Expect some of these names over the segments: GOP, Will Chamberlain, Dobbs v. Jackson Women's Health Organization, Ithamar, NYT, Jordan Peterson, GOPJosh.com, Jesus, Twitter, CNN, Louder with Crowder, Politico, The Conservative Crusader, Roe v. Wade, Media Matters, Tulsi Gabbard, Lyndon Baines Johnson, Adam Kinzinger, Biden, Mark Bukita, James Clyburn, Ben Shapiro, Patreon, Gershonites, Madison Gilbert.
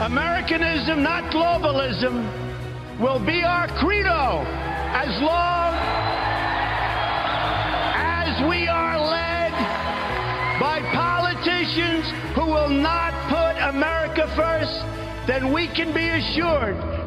Americanism, not globalism, will be our credo as long as we are led by politicians who will not put America first. Then we can be assured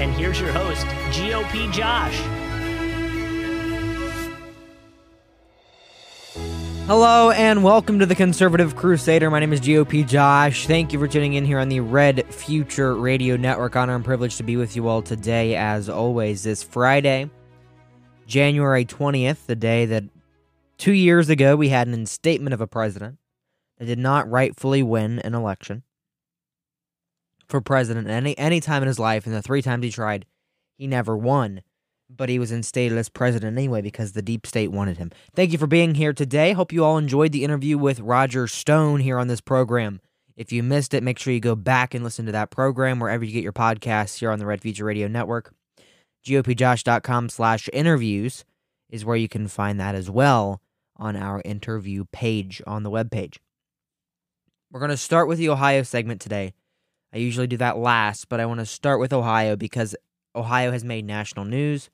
And here's your host, GOP Josh. Hello and welcome to the Conservative Crusader. My name is GOP Josh. Thank you for tuning in here on the Red Future Radio Network. Honor and privilege to be with you all today, as always, this Friday, January 20th, the day that 2 years ago we had an instatement of a president that did not rightfully win an election for president any time in his life, and the three times he tried, he never won. But he was instated as president anyway because the deep state wanted him. Thank you for being here today. Hope you all enjoyed the interview with Roger Stone here on this program. If you missed it, make sure you go back and listen to that program wherever you get your podcasts here on the Red Future Radio Network. GOPJosh.com/interviews is where you can find that as well on our interview page on the webpage. We're going to start with the Ohio segment today. I usually do that last, but I want to start with Ohio because Ohio has made national news.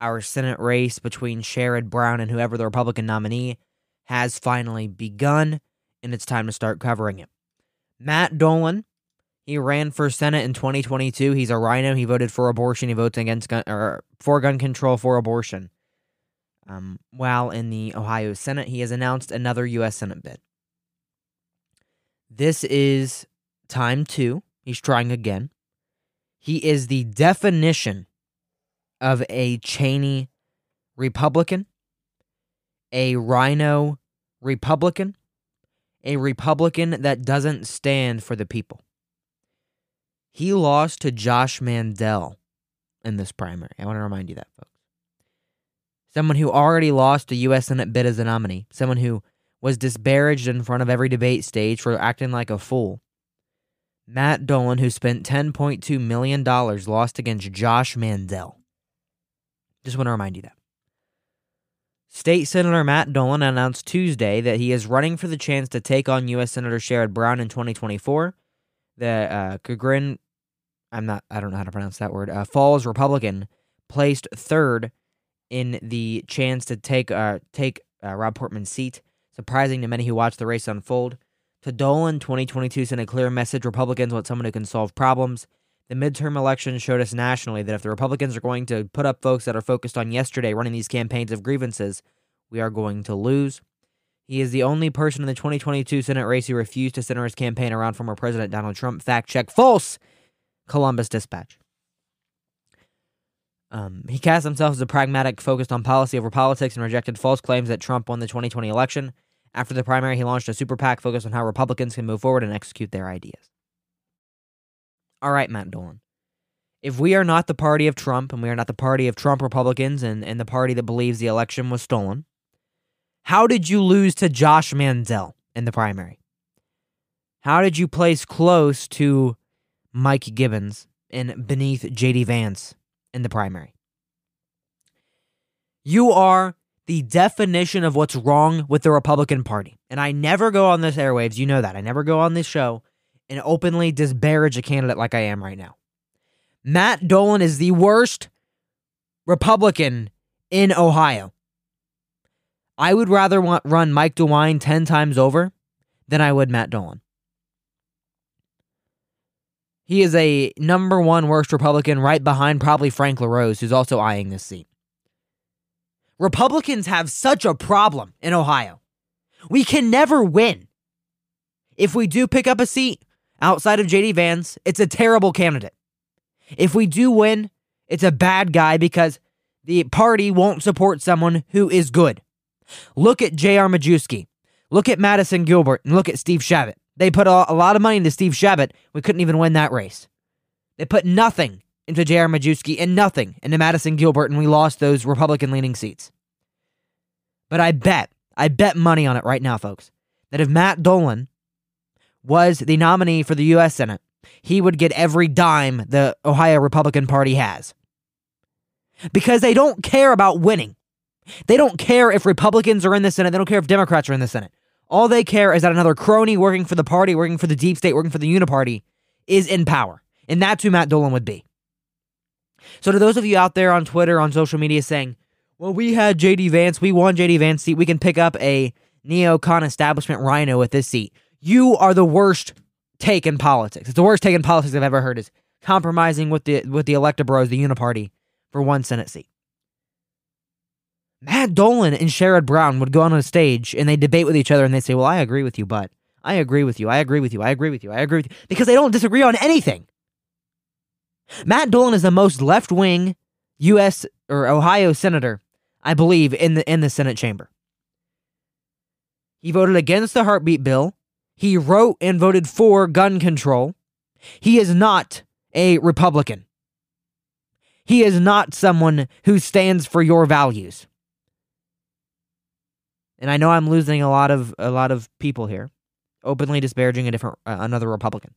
Our Senate race between Sherrod Brown and whoever the Republican nominee has finally begun, and it's time to start covering it. Matt Dolan, he ran for Senate in 2022. He's a rhino. He voted for abortion. He votes against for gun control, for abortion. While in the Ohio Senate, he has announced another U.S. Senate bid. This is time two. He's trying again. He is the definition of a Cheney Republican, a rhino Republican, a Republican that doesn't stand for the people. He lost to Josh Mandel in this primary. I want to remind you that, folks. Someone who already lost a U.S. Senate bid as a nominee, someone who was disparaged in front of every debate stage for acting like a fool. Matt Dolan, who spent $10.2 million, lost against Josh Mandel. Just want to remind you that. State Senator Matt Dolan announced Tuesday that he is running for the chance to take on U.S. Senator Sherrod Brown in 2024. The I don't know how to pronounce that word, Falls Republican placed third in the chance to take Rob Portman's seat, surprising to many who watched the race unfold. To Dolan, 2022 sent a clear message: Republicans want someone who can solve problems. The midterm election showed us nationally that if the Republicans are going to put up folks that are focused on yesterday running these campaigns of grievances, we are going to lose. He is the only person in the 2022 Senate race who refused to center his campaign around former President Donald Trump. Fact check, false. Columbus Dispatch. He cast himself as a pragmatic, focused on policy over politics, and rejected false claims that Trump won the 2020 election. After the primary, he launched a super PAC focused on how Republicans can move forward and execute their ideas. All right, Matt Dolan. If we are not the party of Trump, and we are not the party of Trump Republicans, and the party that believes the election was stolen, how did you lose to Josh Mandel in the primary? How did you place close to Mike Gibbons and beneath J.D. Vance in the primary? You are the definition of what's wrong with the Republican Party. And I never go on this airwaves. You know that. I never go on this show and openly disparage a candidate like I am right now. Matt Dolan is the worst Republican in Ohio. I would rather run Mike DeWine 10 times over than I would Matt Dolan. He is a number one worst Republican, right behind probably Frank LaRose, who's also eyeing this seat. Republicans have such a problem in Ohio. We can never win. If we do pick up a seat outside of J.D. Vance, it's a terrible candidate. If we do win, it's a bad guy because the party won't support someone who is good. Look at J.R. Majewski. Look at Madison Gilbert. And look at Steve Chabot. They put a lot of money into Steve Chabot. We couldn't even win that race. They put nothing into J.R. Majewski and nothing into Madison Gilbert, and we lost those Republican-leaning seats. But I bet money on it right now, folks, that if Matt Dolan was the nominee for the U.S. Senate, he would get every dime the Ohio Republican Party has. Because they don't care about winning. They don't care if Republicans are in the Senate. They don't care if Democrats are in the Senate. All they care is that another crony working for the party, working for the deep state, working for the uniparty is in power. And that's who Matt Dolan would be. So to those of you out there on Twitter, on social media saying, well, we had J.D. Vance, we won J.D. Vance's seat, we can pick up a neocon establishment rhino with this seat. You are the worst take in politics. It's the worst take in politics I've ever heard, is compromising with the electobros, the uniparty, for one Senate seat. Matt Dolan and Sherrod Brown would go on a stage and they debate with each other and they say, well, I agree with you, but I agree with you, I agree with you, I agree with you, I agree with you, because they don't disagree on anything. Matt Dolan is the most left-wing U.S. or Ohio senator, I believe, in the Senate chamber. He voted against the heartbeat bill. He wrote and voted for gun control. He is not a Republican. He is not someone who stands for your values. And I know I'm losing a lot of people here, openly disparaging another Republican.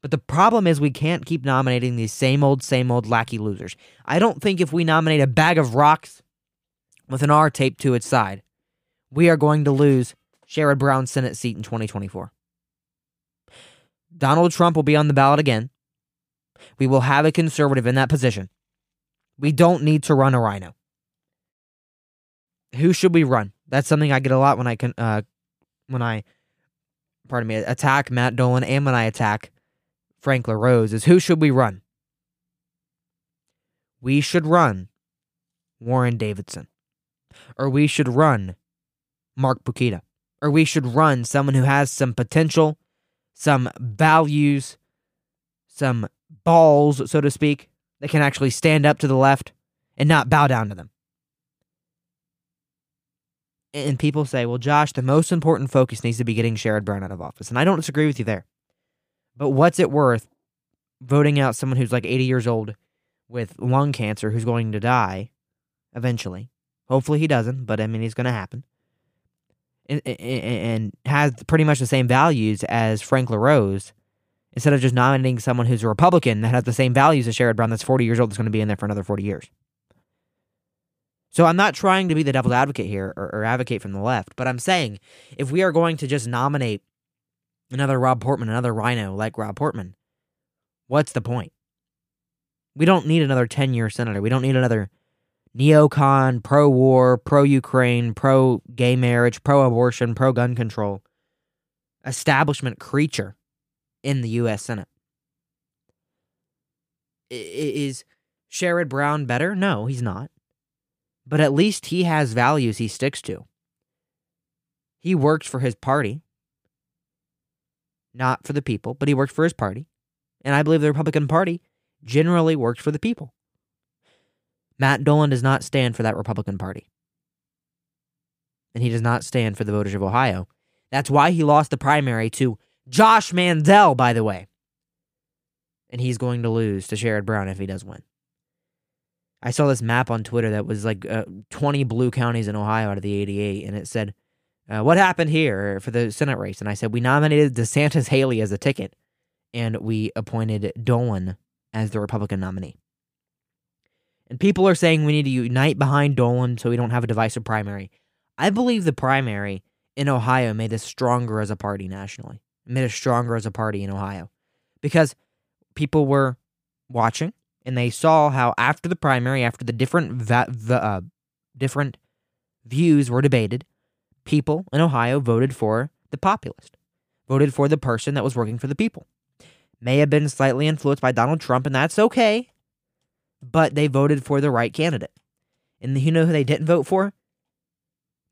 But the problem is we can't keep nominating these same old lackey losers. I don't think if we nominate a bag of rocks with an R taped to its side, we are going to lose Sherrod Brown's Senate seat in 2024. Donald Trump will be on the ballot again. We will have a conservative in that position. We don't need to run a rhino. Who should we run? That's something I get a lot when I attack Matt Dolan and when I attack Frank LaRose, is who should we run? We should run Warren Davidson. Or we should run Mark Bukita. Or we should run someone who has some potential, some values, some balls, so to speak, that can actually stand up to the left and not bow down to them. And people say, well, Josh, the most important focus needs to be getting Sherrod Brown out of office. And I don't disagree with you there. But what's it worth voting out someone who's like 80 years old with lung cancer who's going to die eventually? Hopefully he doesn't, but I mean, it's going to happen. And has pretty much the same values as Frank LaRose, instead of just nominating someone who's a Republican that has the same values as Sherrod Brown that's 40 years old that's going to be in there for another 40 years. So I'm not trying to be the devil's advocate here or advocate from the left, but I'm saying if we are going to just nominate another Rob Portman, another rhino like Rob Portman, what's the point? We don't need another 10-year senator. We don't need another neocon, pro-war, pro-Ukraine, pro-gay marriage, pro-abortion, pro-gun control establishment creature in the U.S. Senate. Is Sherrod Brown better? No, he's not. But at least he has values he sticks to. He works for his party. Not for the people, but he worked for his party. And I believe the Republican Party generally worked for the people. Matt Dolan does not stand for that Republican Party. And he does not stand for the voters of Ohio. That's why he lost the primary to Josh Mandel, by the way. And he's going to lose to Sherrod Brown if he does win. I saw this map on Twitter that was like 20 blue counties in Ohio out of the 88, and it said What happened here for the Senate race? And I said, we nominated DeSantis Haley as the ticket, and we appointed Dolan as the Republican nominee. And people are saying we need to unite behind Dolan so we don't have a divisive primary. I believe the primary in Ohio made us stronger as a party nationally. It made us stronger as a party in Ohio because people were watching and they saw how after the primary, after the different views were debated, people in Ohio voted for the populist, voted for the person that was working for the people. May have been slightly influenced by Donald Trump, and that's okay, but they voted for the right candidate. And you know who they didn't vote for?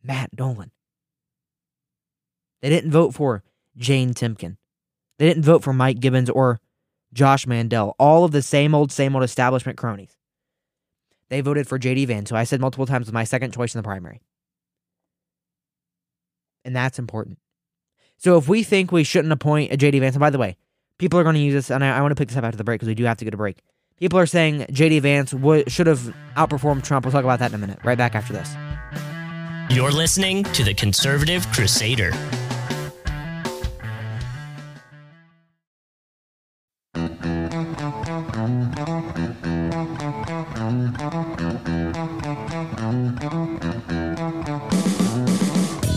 Matt Dolan. They didn't vote for Jane Timken. They didn't vote for Mike Gibbons or Josh Mandel, all of the same old establishment cronies. They voted for J.D. Vance, who I said multiple times was my second choice in the primary. And that's important. So if we think we shouldn't appoint a J.D. Vance, and by the way, people are going to use this, and I want to pick this up after the break because we do have to get a break. People are saying J.D. Vance should have outperformed Trump. We'll talk about that in a minute, right back after this. You're listening to The Conservative Crusader.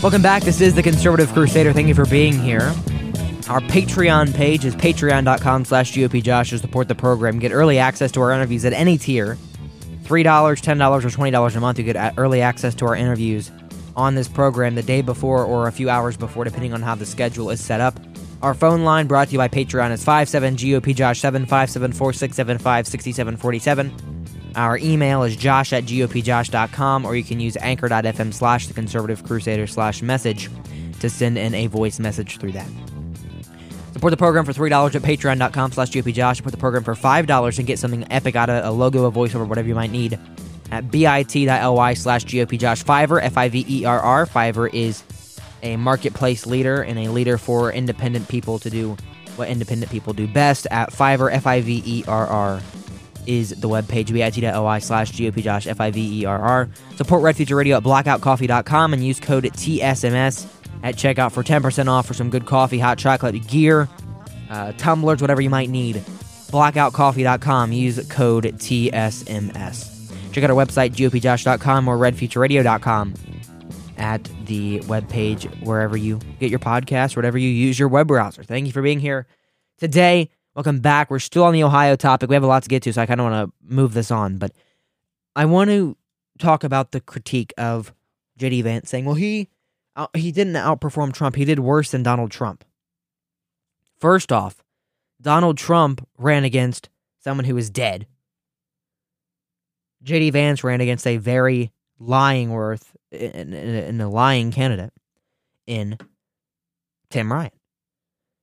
Welcome back. This is The Conservative Crusader. Thank you for being here. Our Patreon page is patreon.com/GOPJosh to support the program. Get early access to our interviews at any tier. $3, $10, or $20 a month. You get early access to our interviews on this program the day before or a few hours before, depending on how the schedule is set up. Our phone line brought to you by Patreon is 57GOPJosh7, 574-675-6747. Our email is josh@GOPJosh.com, or you can use anchor.fm/theconservativecrusader/message to send in a voice message through that. Support the program for $3 at patreon.com/GOPJosh. Support the program for $5 and get something epic out of a logo, a voiceover, whatever you might need at bit.ly/GOPJosh. Fiverr, F-I-V-E-R-R. Fiverr is a marketplace leader and a leader for independent people to do what independent people do best. At Fiverr, F-I-V-E-R-R is the webpage, bit.ly/GOPJosh, F-I-V-E-R-R. Support Red Future Radio at blackoutcoffee.com and use code TSMS at checkout for 10% off for some good coffee, hot chocolate, gear, tumblers, whatever you might need. Blackoutcoffee.com. Use code TSMS. Check out our website, GOPJosh.com or redfutureradio.com at the webpage wherever you get your podcast, whatever you use your web browser. Thank you for being here today. Welcome back. We're still on the Ohio topic. We have a lot to get to, so I kind of want to move this on. But I want to talk about the critique of J.D. Vance saying, well, he didn't outperform Trump. He did worse than Donald Trump. First off, Donald Trump ran against someone who was dead. J.D. Vance ran against a very lying candidate in Tim Ryan.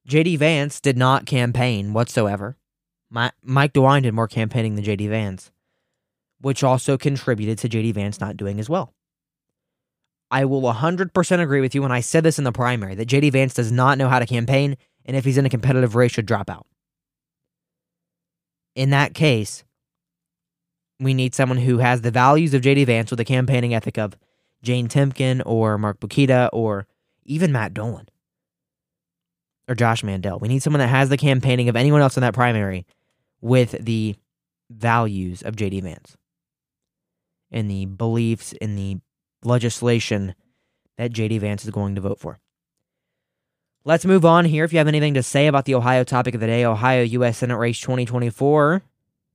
J.D. Vance did not campaign whatsoever. Mike DeWine did more campaigning than J.D. Vance, which also contributed to J.D. Vance not doing as well. I will 100% agree with you when I said this in the primary, that J.D. Vance does not know how to campaign, and if he's in a competitive race, should drop out. In that case, we need someone who has the values of J.D. Vance with the campaigning ethic of Jane Timken or Mark Bukita or even Matt Dolan or Josh Mandel. We need someone that has the campaigning of anyone else in that primary with the values of J.D. Vance and the beliefs in the legislation that J.D. Vance is going to vote for. Let's move on here. If you have anything to say about the Ohio topic of the day, Ohio U.S. Senate race 2024,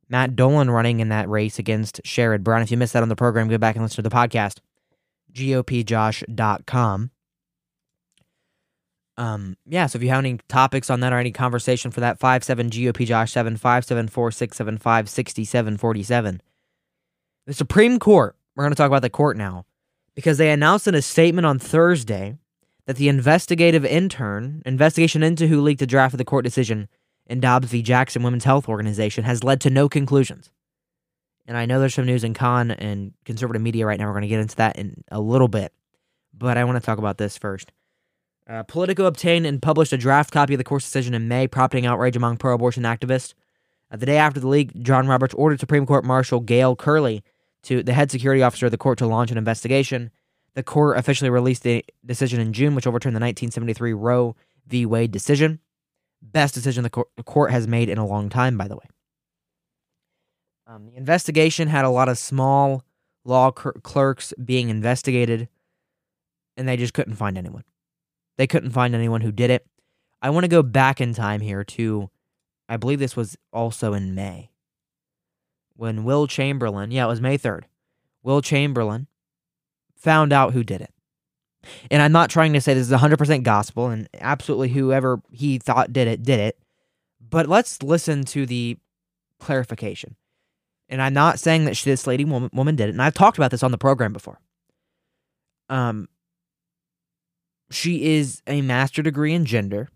Matt Dolan running in that race against Sherrod Brown. If you missed that on the program, go back and listen to the podcast, GOPJosh.com. So if you have any topics on that or any conversation for that, 57GOPJosh7, 574-675-6747. The Supreme Court. We're going to talk about the court now, because they announced in a statement on Thursday that the investigation into who leaked the draft of the court decision in Dobbs v. Jackson Women's Health Organization has led to no conclusions. And I know there's some news in con and conservative media right now. We're going to get into that in a little bit, but I want to talk about this first. Politico obtained and published a draft copy of the court's decision in May, prompting outrage among pro-abortion activists. The day after the leak, John Roberts ordered Supreme Court Marshal Gail Curley, to the head security officer of the court, to launch an investigation. The court officially released a decision in June, which overturned the 1973 Roe v. Wade decision. Best decision the court has made in a long time, by the way. The investigation had a lot of small law clerks being investigated, and they just couldn't find anyone. They couldn't find anyone who did it. I want to go back in time here to, I believe this was also in May, when Will Chamberlain, yeah, it was May 3rd, Will Chamberlain found out who did it. And I'm not trying to say this is 100% gospel, and absolutely whoever he thought did it, but let's listen to the clarification. And I'm not saying that this lady woman did it, and I've talked about this on the program before. She is a master's degree in gender.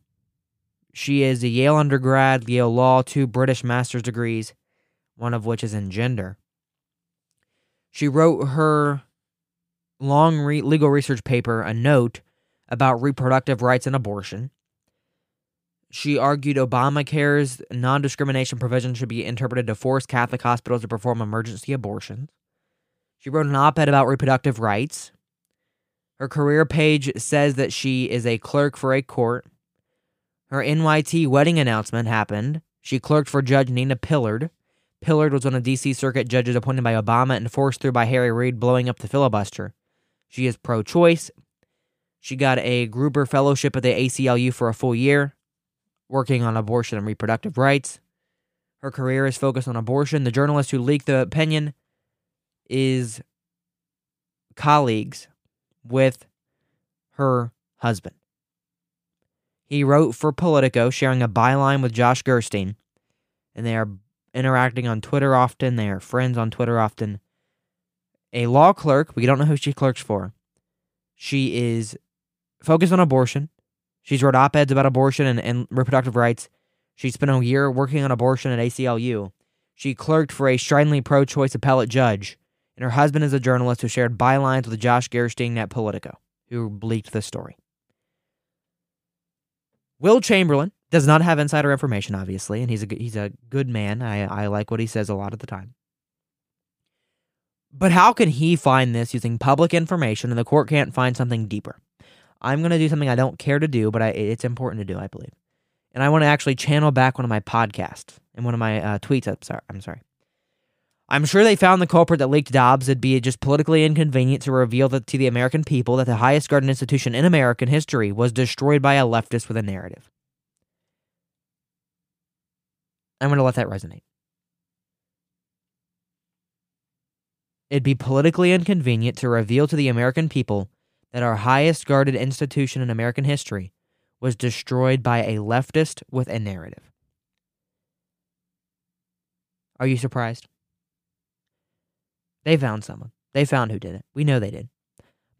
She is a Yale undergrad, Yale Law, 2 British master's degrees, one of which is in gender. She wrote her long legal research paper, a note about reproductive rights and abortion. She argued Obamacare's non-discrimination provision should be interpreted to force Catholic hospitals to perform emergency abortions. She wrote an op-ed about reproductive rights. Her career page says that she is a clerk for a court. Her NYT wedding announcement happened. She clerked for Judge Nina Pillard. Pillard was one of D.C. Circuit judges appointed by Obama and forced through by Harry Reid, blowing up the filibuster. She is pro-choice. She got a Gruber Fellowship at the ACLU for a full year, working on abortion and reproductive rights. Her career is focused on abortion. The journalist who leaked the opinion is colleagues with her husband. He wrote for Politico, sharing a byline with Josh Gerstein, and they are interacting on Twitter often. They are friends on Twitter often. A law clerk, we don't know who she clerks for. She is focused on abortion. She's wrote op-eds about abortion and reproductive rights. She spent a year working on abortion at ACLU. She clerked for a stridently pro-choice appellate judge. And her husband is a journalist who shared bylines with Josh Gerstein at Politico, who leaked the story. Will Chamberlain does not have insider information, obviously, and he's a good man. I like what he says a lot of the time. But how can he find this using public information and the court can't find something deeper? I'm going to do something I don't care to do, but it's important to do, I believe. And I want to actually channel back one of my podcasts and one of my tweets. I'm sorry. I'm sure they found the culprit that leaked Dobbs. It'd be just politically inconvenient to reveal to the American people that the highest guarded institution in American history was destroyed by a leftist with a narrative. I'm going to let that resonate. It'd be politically inconvenient to reveal to the American people that our highest guarded institution in American history was destroyed by a leftist with a narrative. Are you surprised? They found someone. They found who did it. We know they did.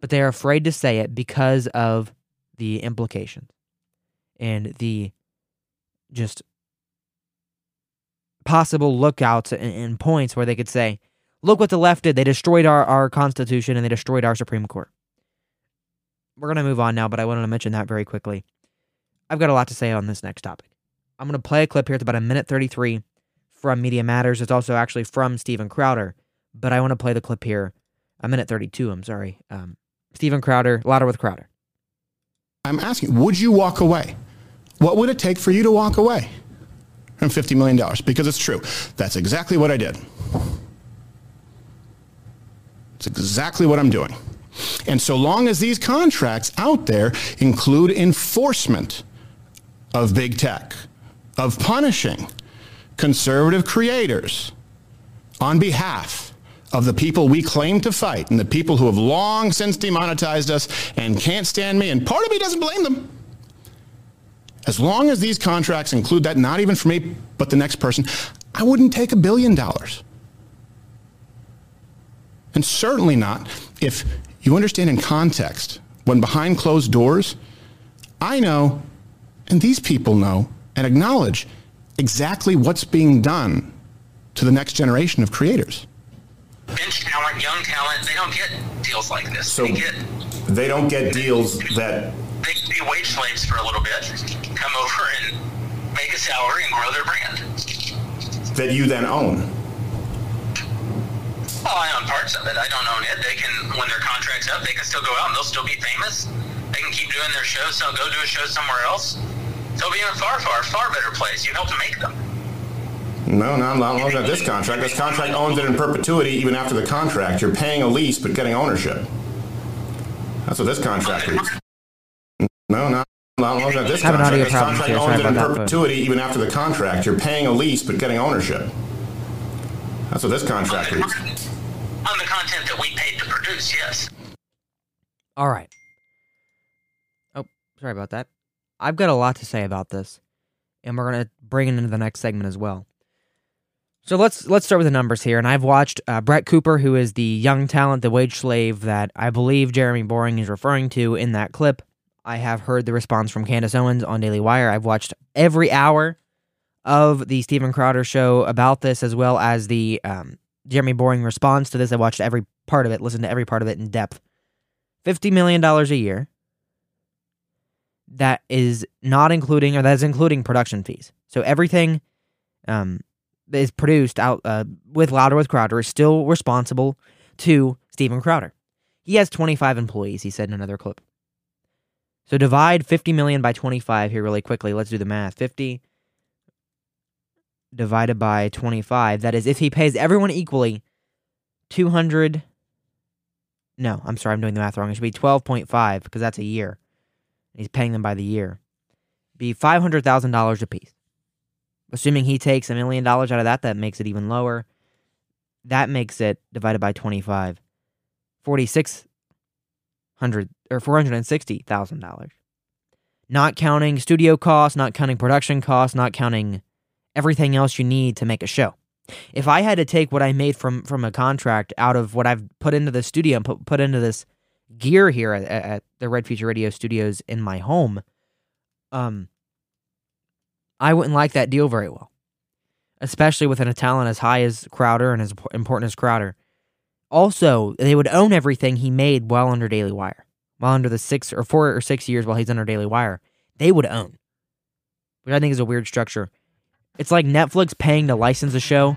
But they are afraid to say it because of the implications and the just possible lookouts and points where they could say, look what the left did. They destroyed our Constitution and they destroyed our Supreme Court. We're going to move on now, but I wanted to mention that very quickly. I've got a lot to say on this next topic. I'm going to play a clip here. It's about 1:33 from Media Matters. It's also actually from Steven Crowder, but I want to play the clip here. 1:32, I'm sorry. Steven Crowder, Louder with Crowder. I'm asking, would you walk away? What would it take for you to walk away from $50 million? Because it's true. That's exactly what I did. It's exactly what I'm doing. And so long as these contracts out there include enforcement of big tech, of punishing conservative creators on behalf of the people we claim to fight and the people who have long since demonetized us and can't stand me, and part of me doesn't blame them. As long as these contracts include that, not even for me, but the next person, I wouldn't take $1 billion. And certainly not if you understand in context, when behind closed doors, I know, and these people know and acknowledge exactly what's being done to the next generation of creators. Bench talent, young talent, they don't get deals like this. So they don't get deals that... They can be wage slaves for a little bit, come over and make a salary and grow their brand. That you then own. Well, I own parts of it. I don't own it. They can, when their contract's up, they can still go out and they'll still be famous. They can keep doing their shows, so they'll go do a show somewhere else. They'll be in a far, far, far better place. You helped make them. No, no, I'm not looking at this contract. This contract owns it in perpetuity even after the contract. You're paying a lease but getting ownership. That's what this contract reads. No, no, I'm looking at this contract. This contract owns it in perpetuity even after the contract. You're paying a lease but getting ownership. That's what this contract reads. On the content that we paid to produce, yes. All right. Oh, sorry about that. I've got a lot to say about this, and we're going to bring it into the next segment as well. So let's start with the numbers here, and I've watched Brett Cooper, who is the young talent, the wage slave that I believe Jeremy Boring is referring to in that clip. I have heard the response from Candace Owens on Daily Wire. I've watched every hour of the Steven Crowder show about this, as well as the Jeremy Boring response to this. I watched every part of it, listened to every part of it in depth. $50 million a year. That is not including, or that is including production fees. So everything that is produced out with Louder with Crowder is still responsible to Steven Crowder. He has 25 employees, he said in another clip. So divide 50 million by 25 here really quickly. Let's do the math. 50 divided by 25. That is, if he pays everyone equally, 200. No, I'm sorry, I'm doing the math wrong. It should be 12.5 because that's a year. He's paying them by the year. Be $500,000 a piece. Assuming he takes $1 million out of that makes it even lower. That makes it divided by 25, $460,000. Not counting studio costs, not counting production costs, not counting everything else you need to make a show. If I had to take what I made from a contract out of what I've put into the studio and put into this gear here at the Red Future Radio Studios in my home, I wouldn't like that deal very well, especially with a talent as high as Crowder and as important as Crowder. Also, they would own everything he made while under Daily Wire, while under the 4 or 6 years while he's under Daily Wire, they would own, which I think is a weird structure. It's like Netflix paying to license a show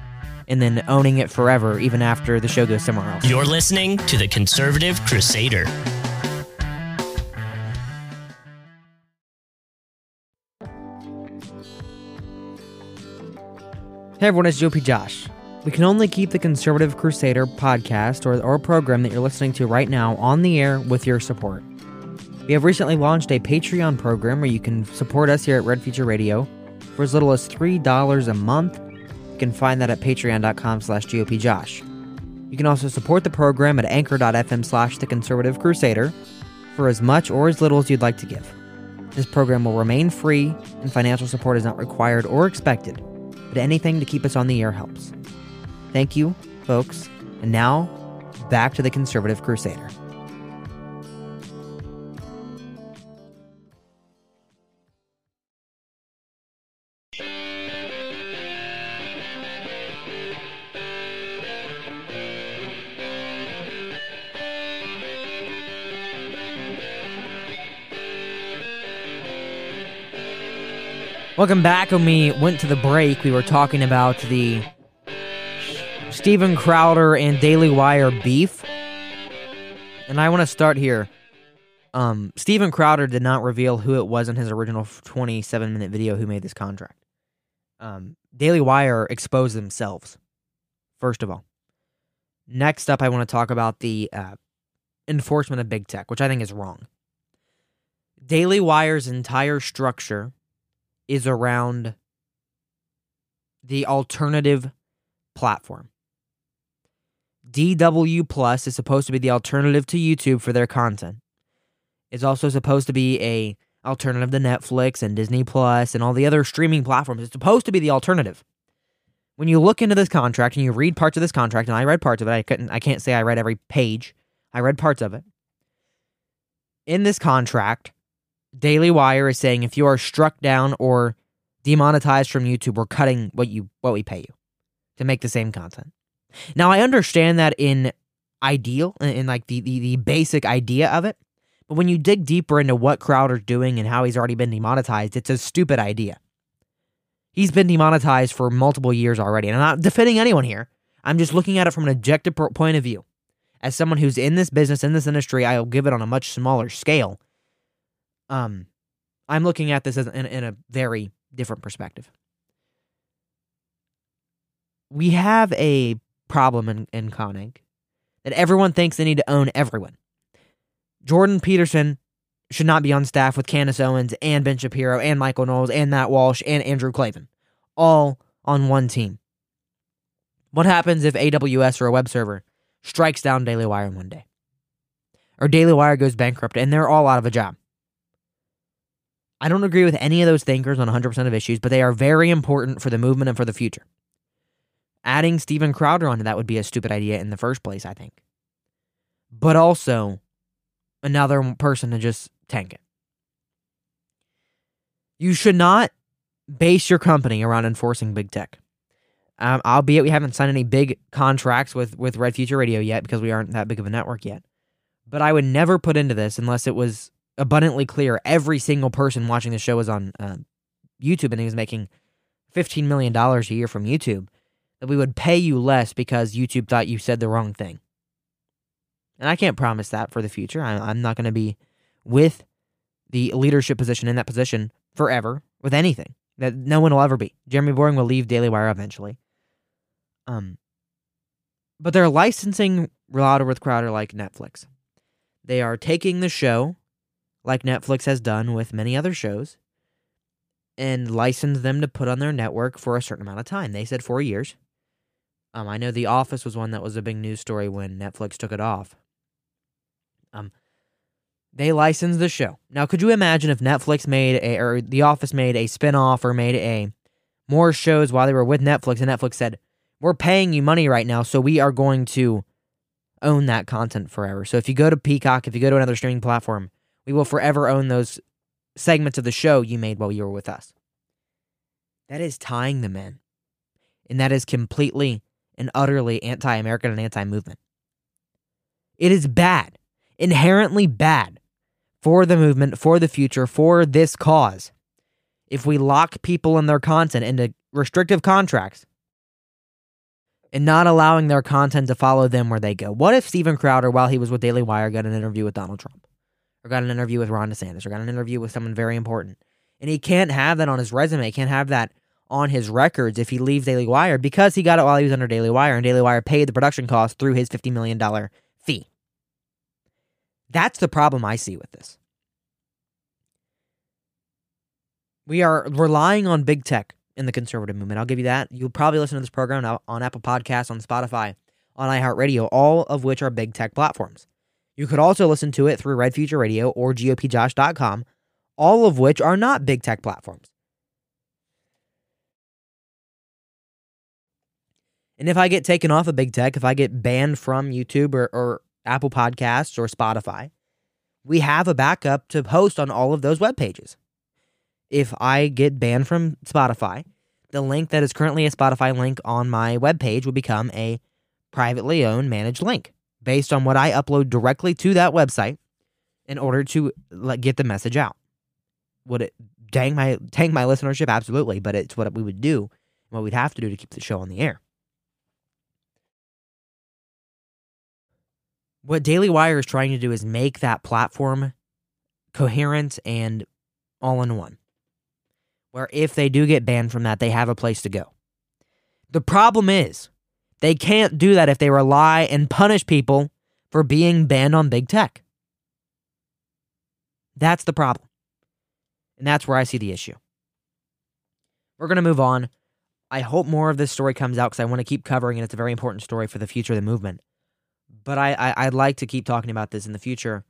and then owning it forever, even after the show goes somewhere else. You're listening to The Conservative Crusader. Hey everyone, it's GOP Josh. We can only keep The Conservative Crusader podcast or program that you're listening to right now on the air with your support. We have recently launched a Patreon program where you can support us here at Red Future Radio for as little as $3 a month. You can find that at patreon.com/GOPJosh. You can also support the program at anchor.fm/The Conservative Crusader for as much or as little as you'd like to give. This program will remain free, and financial support is not required or expected, but anything to keep us on the air helps. Thank you, folks. And now, back to The Conservative Crusader. Welcome back. When we went to the break, we were talking about the Steven Crowder and Daily Wire beef. And I want to start here. Steven Crowder did not reveal who it was in his original 27-minute video who made this contract. Daily Wire exposed themselves, first of all. Next up, I want to talk about the enforcement of big tech, which I think is wrong. Daily Wire's entire structure is around the alternative platform. DW Plus is supposed to be the alternative to YouTube for their content. It's also supposed to be a alternative to Netflix and Disney Plus and all the other streaming platforms. It's supposed to be the alternative. When you look into this contract and you read parts of this contract, and I read parts of it, I can't say I read every page. I read parts of it. In this contract, Daily Wire is saying if you are struck down or demonetized from YouTube, we're cutting what we pay you to make the same content. Now, I understand that in ideal, in like the basic idea of it, but when you dig deeper into what Crowder's doing and how he's already been demonetized, it's a stupid idea. He's been demonetized for multiple years already, and I'm not defending anyone here. I'm just looking at it from an objective point of view. As someone who's in this business, in this industry, I'll give it on a much smaller scale. I'm looking at this as in a very different perspective. We have a problem in Con Inc. that everyone thinks they need to own everyone. Jordan Peterson should not be on staff with Candace Owens and Ben Shapiro and Michael Knowles and Matt Walsh and Andrew Clavin, all on one team. What happens if AWS or a web server strikes down Daily Wire one day? Or Daily Wire goes bankrupt and they're all out of a job. I don't agree with any of those thinkers on 100% of issues, but they are very important for the movement and for the future. Adding Steven Crowder onto that would be a stupid idea in the first place, I think. But also, another person to just tank it. You should not base your company around enforcing big tech. Albeit we haven't signed any big contracts with Red Future Radio yet because we aren't that big of a network yet. But I would never put into this unless it was abundantly clear every single person watching the show was on YouTube and he was making $15 million a year from YouTube, that we would pay you less because YouTube thought you said the wrong thing. And I can't promise that for the future. I'm not going to be with the leadership position in that position forever with anything. That no one will ever be. Jeremy Boring will leave Daily Wire eventually. But they're licensing Louder with Crowder like Netflix. They are taking the show, like Netflix has done with many other shows, and license them to put on their network for a certain amount of time. They said 4 years. I know The Office was one that was a big news story when Netflix took it off. They licensed the show. Now, could you imagine if Netflix made a, or The Office made a spinoff or made a more shows while they were with Netflix, and Netflix said, we're paying you money right now, so we are going to own that content forever. So if you go to Peacock, if you go to another streaming platform, we will forever own those segments of the show you made while you were with us. That is tying them in. And that is completely and utterly anti-American and anti-movement. It is bad. Inherently bad. For the movement, for the future, for this cause. If we lock people and their content into restrictive contracts and not allowing their content to follow them where they go. What if Steven Crowder, while he was with Daily Wire, got an interview with Donald Trump? Or got an interview with Ron DeSantis? Or got an interview with someone very important? And he can't have that on his resume. He can't have that on his records if he leaves Daily Wire because he got it while he was under Daily Wire. And Daily Wire paid the production costs through his $50 million fee. That's the problem I see with this. We are relying on big tech in the conservative movement. I'll give you that. You'll probably listen to this program on Apple Podcasts, on Spotify, on iHeartRadio, all of which are big tech platforms. You could also listen to it through Red Future Radio or GOPJosh.com, all of which are not big tech platforms. And if I get taken off of big tech, if I get banned from YouTube or Apple Podcasts or Spotify, we have a backup to post on all of those web pages. If I get banned from Spotify, the link that is currently a Spotify link on my web page will become a privately owned managed link based on what I upload directly to that website in order to get the message out. Would it tank my listenership? Absolutely, but it's what we would do, what we'd have to do to keep the show on the air. What Daily Wire is trying to do is make that platform coherent and all-in-one, where if they do get banned from that, they have a place to go. The problem is they can't do that if they rely and punish people for being banned on big tech. That's the problem. And that's where I see the issue. We're going to move on. I hope more of this story comes out because I want to keep covering it. It's a very important story for the future of the movement. But I'd like to keep talking about this in the future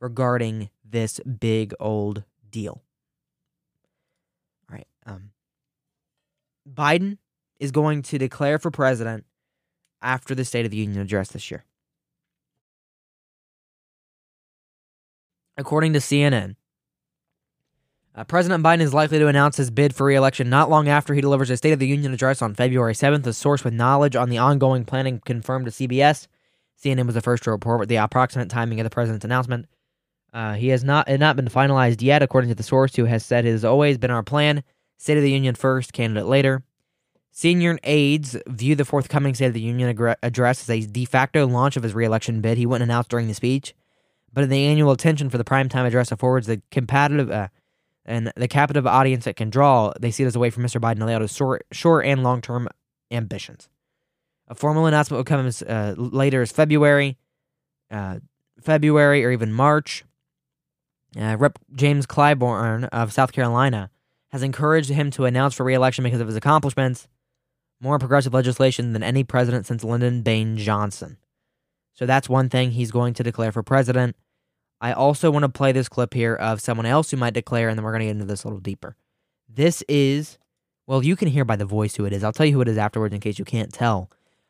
regarding this big old deal. All right. Biden is going to declare for president after the State of the Union address this year. According to CNN, President Biden is likely to announce his bid for re-election not long after he delivers a State of the Union address on February 7th. A source with knowledge on the ongoing planning confirmed to CBS. CNN was the first to report with the approximate timing of the president's announcement. He has not been finalized yet, according to the source, who has said it has always been our plan. State of the Union first, candidate later. Senior aides view the forthcoming State of the Union address as a de facto launch of his re-election bid. He wouldn't announce during the speech, but in the annual attention for the primetime address affords the competitive and the captive audience it can draw, they see it as a way for Mr. Biden to lay out his short and long-term ambitions. A formal announcement will come as, later as February or even March. Rep. James Clyburn of South Carolina has encouraged him to announce for re-election because of his accomplishments, more progressive legislation than any president since Lyndon Baines Johnson. So that's one thing he's going to declare for president. I also want to play this clip here of someone else who might declare, and then we're going to get into this a little deeper. This is, well, you can hear by the voice who it is. I'll tell you who it is afterwards in case you can't tell.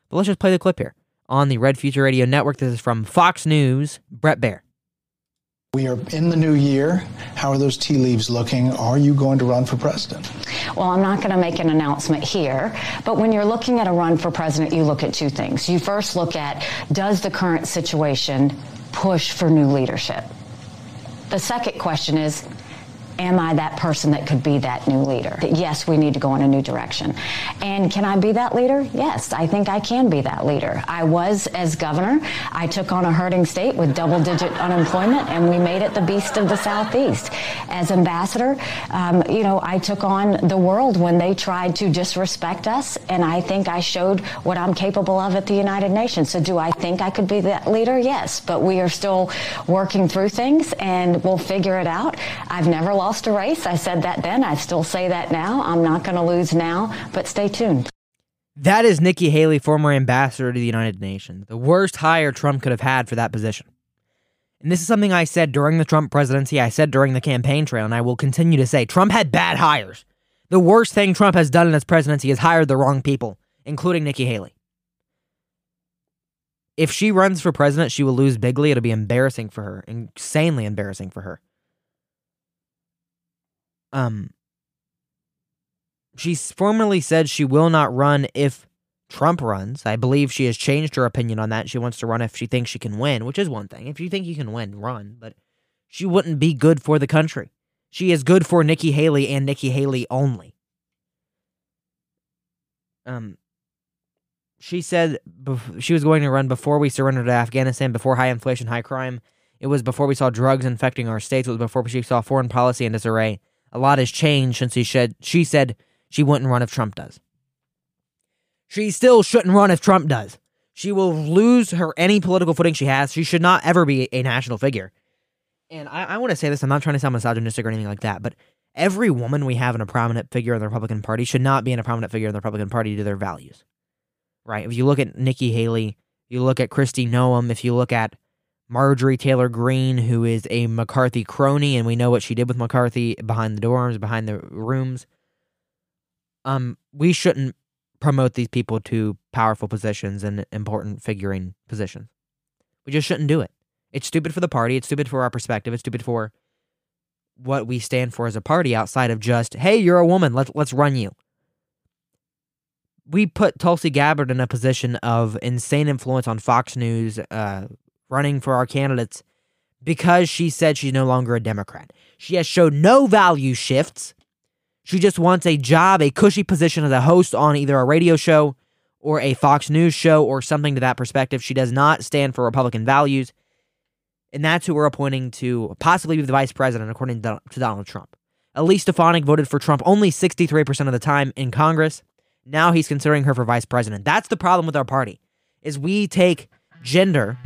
But let's just play the clip here on the Red Future Radio Network. This is from Fox News, Brett Baer. We are in the new year. How are those tea leaves looking? Are you going to run for president? Well, I'm not going to make an announcement here, but when you're looking at a run for president, you look at two things. You first look at, does the current situation push for new leadership? The second question is, am I that person that could be that new leader? That yes, we need to go in a new direction. And can I be that leader? Yes, I think I can be that leader. I was, as governor, I took on a hurting state with double-digit unemployment, and we made it the beast of the Southeast. As ambassador, I took on the world when they tried to disrespect us, and I think I showed what I'm capable of at the United Nations. So do I think I could be that leader? Yes, but we are still working through things, and we'll figure it out. I've never lost a race. I said that then. I still say that now. I'm not going to lose now, but stay tuned. That is Nikki Haley, former ambassador to the United Nations, the worst hire Trump could have had for that position. And this is something I said during the Trump presidency, I said during the campaign trail, and I will continue to say, Trump had bad hires. The worst thing Trump has done in his presidency is hired the wrong people, including Nikki Haley. If she runs for president, she will lose bigly. It'll be embarrassing for her, insanely embarrassing for her. She formerly said she will not run if Trump runs. I believe she has changed her opinion on that. She wants to run if she thinks she can win, which is one thing. If you think you can win, run. But she wouldn't be good for the country. She is good for Nikki Haley and Nikki Haley only. She said she was going to run before we surrendered to Afghanistan, before high inflation, high crime. It was before we saw drugs infecting our states. It was before she saw foreign policy in disarray. A lot has changed since she said she wouldn't run if Trump does. She still shouldn't run if Trump does. She will lose any political footing she has. She should not ever be a national figure. And I want to say this. I'm not trying to sound misogynistic or anything like that, but every woman we have in a prominent figure in the Republican Party should not be in a prominent figure in the Republican Party due to their values, right? If you look at Nikki Haley, you look at Kristi Noem, if you look at Marjorie Taylor Greene, who is a McCarthy crony, and we know what she did with McCarthy behind the doors, behind the rooms. We shouldn't promote these people to powerful positions and important figuring positions. We just shouldn't do it. It's stupid for the party. It's stupid for our perspective. It's stupid for what we stand for as a party outside of just, hey, you're a woman. Let's run you. We put Tulsi Gabbard in a position of insane influence on Fox News, running for our candidates because she said she's no longer a Democrat. She has shown no value shifts. She just wants a job, a cushy position as a host on either a radio show or a Fox News show or something to that perspective. She does not stand for Republican values. And that's who we're appointing to possibly be the vice president, according to Donald Trump. Elise Stefanik voted for Trump only 63% of the time in Congress. Now he's considering her for vice president. That's the problem with our party, is we take gender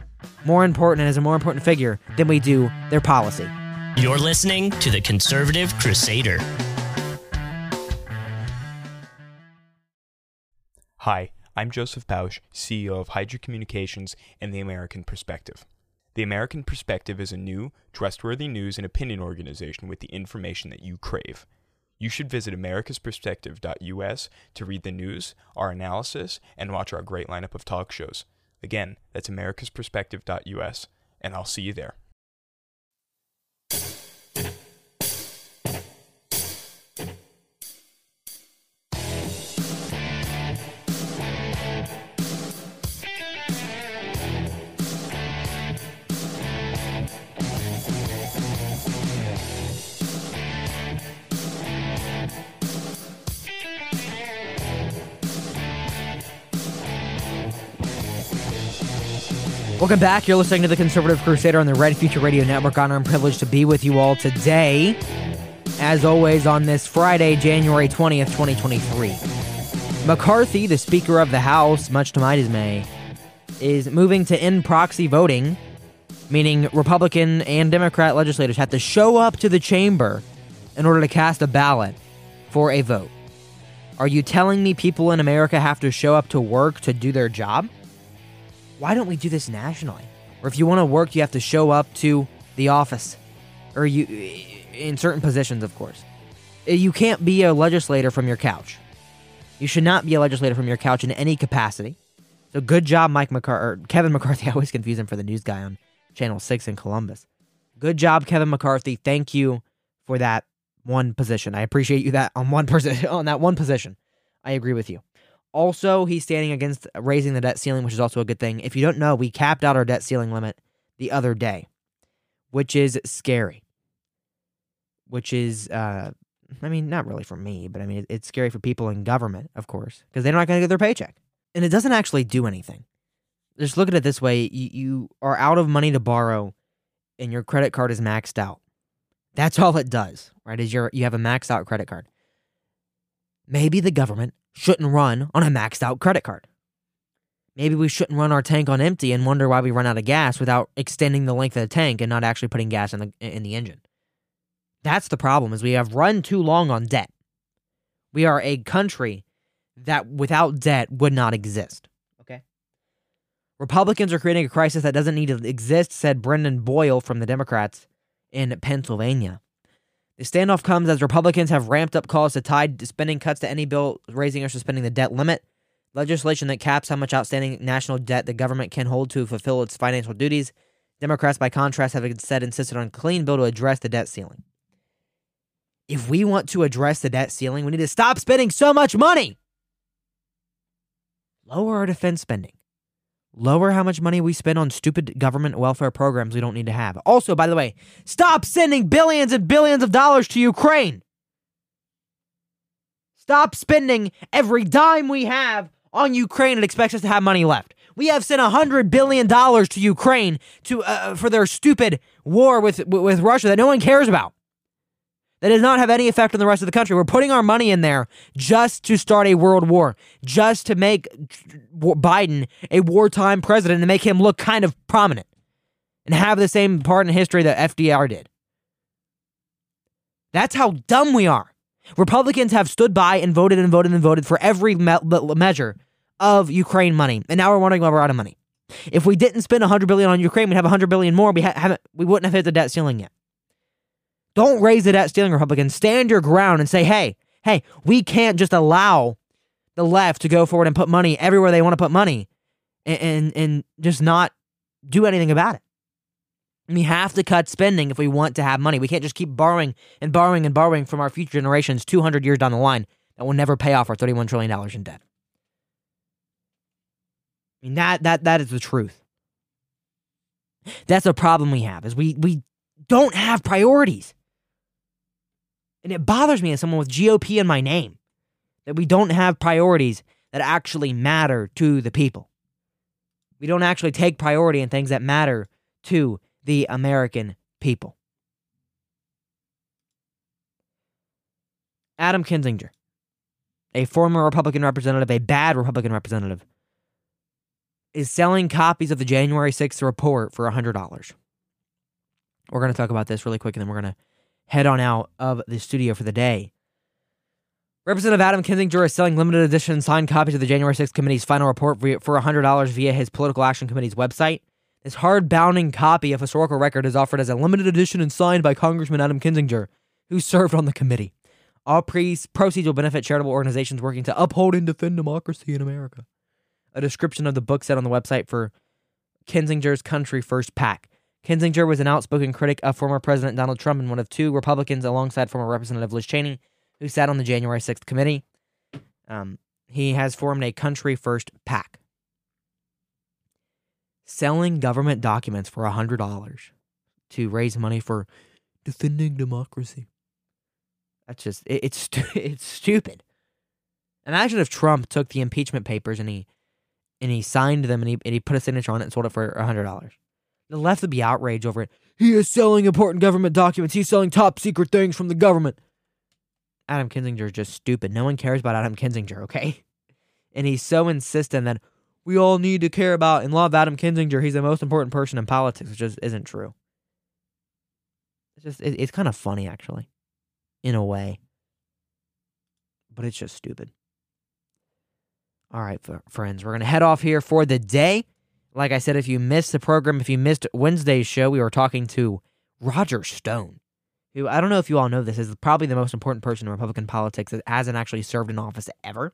more important and as a more important figure than we do their policy. You're listening to The Conservative Crusader. Hi, I'm Joseph Pausch, CEO of Hydra Communications and The American Perspective. The American Perspective is a new, trustworthy news and opinion organization with the information that you crave. You should visit americasperspective.us to read the news, our analysis, and watch our great lineup of talk shows. Again, that's americasperspective.us, and I'll see you there. Welcome back. You're listening to The Conservative Crusader on the Red Future Radio Network. I'm privileged to be with you all today, as always, on this Friday, January 20th, 2023. McCarthy, the Speaker of the House, much to my dismay, is moving to end proxy voting, meaning Republican and Democrat legislators have to show up to the chamber in order to cast a ballot for a vote. Are you telling me people in America have to show up to work to do their job? Why don't we do this nationally? Or if you want to work, you have to show up to the office. Or you, in certain positions, of course. You can't be a legislator from your couch. You should not be a legislator from your couch in any capacity. So good job, Kevin McCarthy. I always confuse him for the news guy on Channel 6 in Columbus. Good job, Kevin McCarthy. Thank you for that one position. I appreciate you that on one person on that one position. I agree with you. Also, he's standing against raising the debt ceiling, which is also a good thing. If you don't know, we capped out our debt ceiling limit the other day, which is scary. Which is, I mean, not really for me, but I mean, it's scary for people in government, of course, because they're not going to get their paycheck. And it doesn't actually do anything. Just look at it this way. You are out of money to borrow and your credit card is maxed out. That's all it does, right, is you have a maxed out credit card. Maybe the government shouldn't run on a maxed out credit card. Maybe we shouldn't run our tank on empty and wonder why we run out of gas without extending the length of the tank and not actually putting gas in the engine. That's the problem, is we have run too long on debt. We are a country that without debt would not exist. Okay. Republicans are creating a crisis that doesn't need to exist, said Brendan Boyle from the Democrats in Pennsylvania. The standoff comes as Republicans have ramped up calls to tie spending cuts to any bill raising or suspending the debt limit, legislation that caps how much outstanding national debt the government can hold to fulfill its financial duties. Democrats, by contrast, have instead insisted on a clean bill to address the debt ceiling. If we want to address the debt ceiling, we need to stop spending so much money. Lower our defense spending. Lower how much money we spend on stupid government welfare programs we don't need to have. Also, by the way, stop sending billions and billions of dollars to Ukraine. Stop spending every dime we have on Ukraine and expect us to have money left. We have sent $100 billion to Ukraine for their stupid war with Russia that no one cares about. That does not have any effect on the rest of the country. We're putting our money in there just to start a world war, just to make Biden a wartime president and make him look kind of prominent and have the same part in history that FDR did. That's how dumb we are. Republicans have stood by and voted and voted and voted for every measure of Ukraine money. And now we're wondering why we're out of money. If we didn't spend $100 billion on Ukraine, we'd have $100 billion more. We wouldn't have hit the debt ceiling yet. Don't raise the debt ceiling, Republicans. Stand your ground and say, hey, we can't just allow the left to go forward and put money everywhere they want to put money and just not do anything about it. We have to cut spending if we want to have money. We can't just keep borrowing and borrowing and borrowing from our future generations 200 years down the line that will never pay off our $31 trillion in debt. I mean, that is the truth. That's a problem we have, is we don't have priorities. And it bothers me as someone with GOP in my name that we don't have priorities that actually matter to the people. We don't actually take priority in things that matter to the American people. Adam Kinzinger, a former Republican representative, a bad Republican representative, is selling copies of the January 6th report for $100. We're going to talk about this really quick, and then we're going to head on out of the studio for the day. Representative Adam Kinzinger is selling limited edition signed copies of the January 6th committee's final report for $100 via his Political Action Committee's website. This hard-bounding copy of historical record is offered as a limited edition and signed by Congressman Adam Kinzinger, who served on the committee. All proceeds will benefit charitable organizations working to uphold and defend democracy in America. A description of the book set on the website for Kinzinger's Country First PAC. Kinzinger was an outspoken critic of former President Donald Trump and one of two Republicans alongside former Representative Liz Cheney, who sat on the January 6th committee. He has formed a Country First PAC. Selling government documents for $100 to raise money for defending democracy. That's just, it's stupid. Imagine if Trump took the impeachment papers and he and he signed them, and he put a signature on it and sold it for $100. The left would be outraged over it. He is selling important government documents. He's selling top secret things from the government. Adam Kinzinger is just stupid. No one cares about Adam Kinzinger, okay? And he's so insistent that we all need to care about and love Adam Kinzinger. He's the most important person in politics, which just isn't true. It's just it's kind of funny, actually, in a way. But it's just stupid. All right, friends, we're going to head off here for the day. Like I said, if you missed the program, if you missed Wednesday's show, we were talking to Roger Stone, who, I don't know if you all know this, is probably the most important person in Republican politics that hasn't actually served in office ever.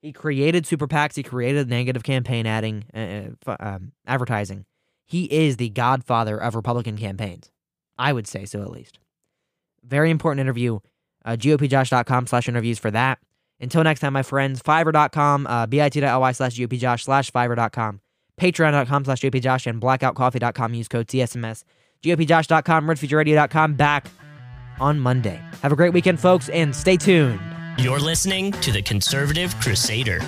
He created super PACs. He created negative campaign advertising. He is the godfather of Republican campaigns. I would say so, at least. Very important interview. GOPJosh.com/interviews for that. Until next time, my friends, Fiverr.com, bit.ly/GOPJosh, /Fiverr.com, Patreon.com/GOPJosh, and BlackoutCoffee.com. Use code TSMS. GOPJosh.com, RedFutureRadio.com. Back on Monday. Have a great weekend, folks, and stay tuned. You're listening to The Conservative Crusader.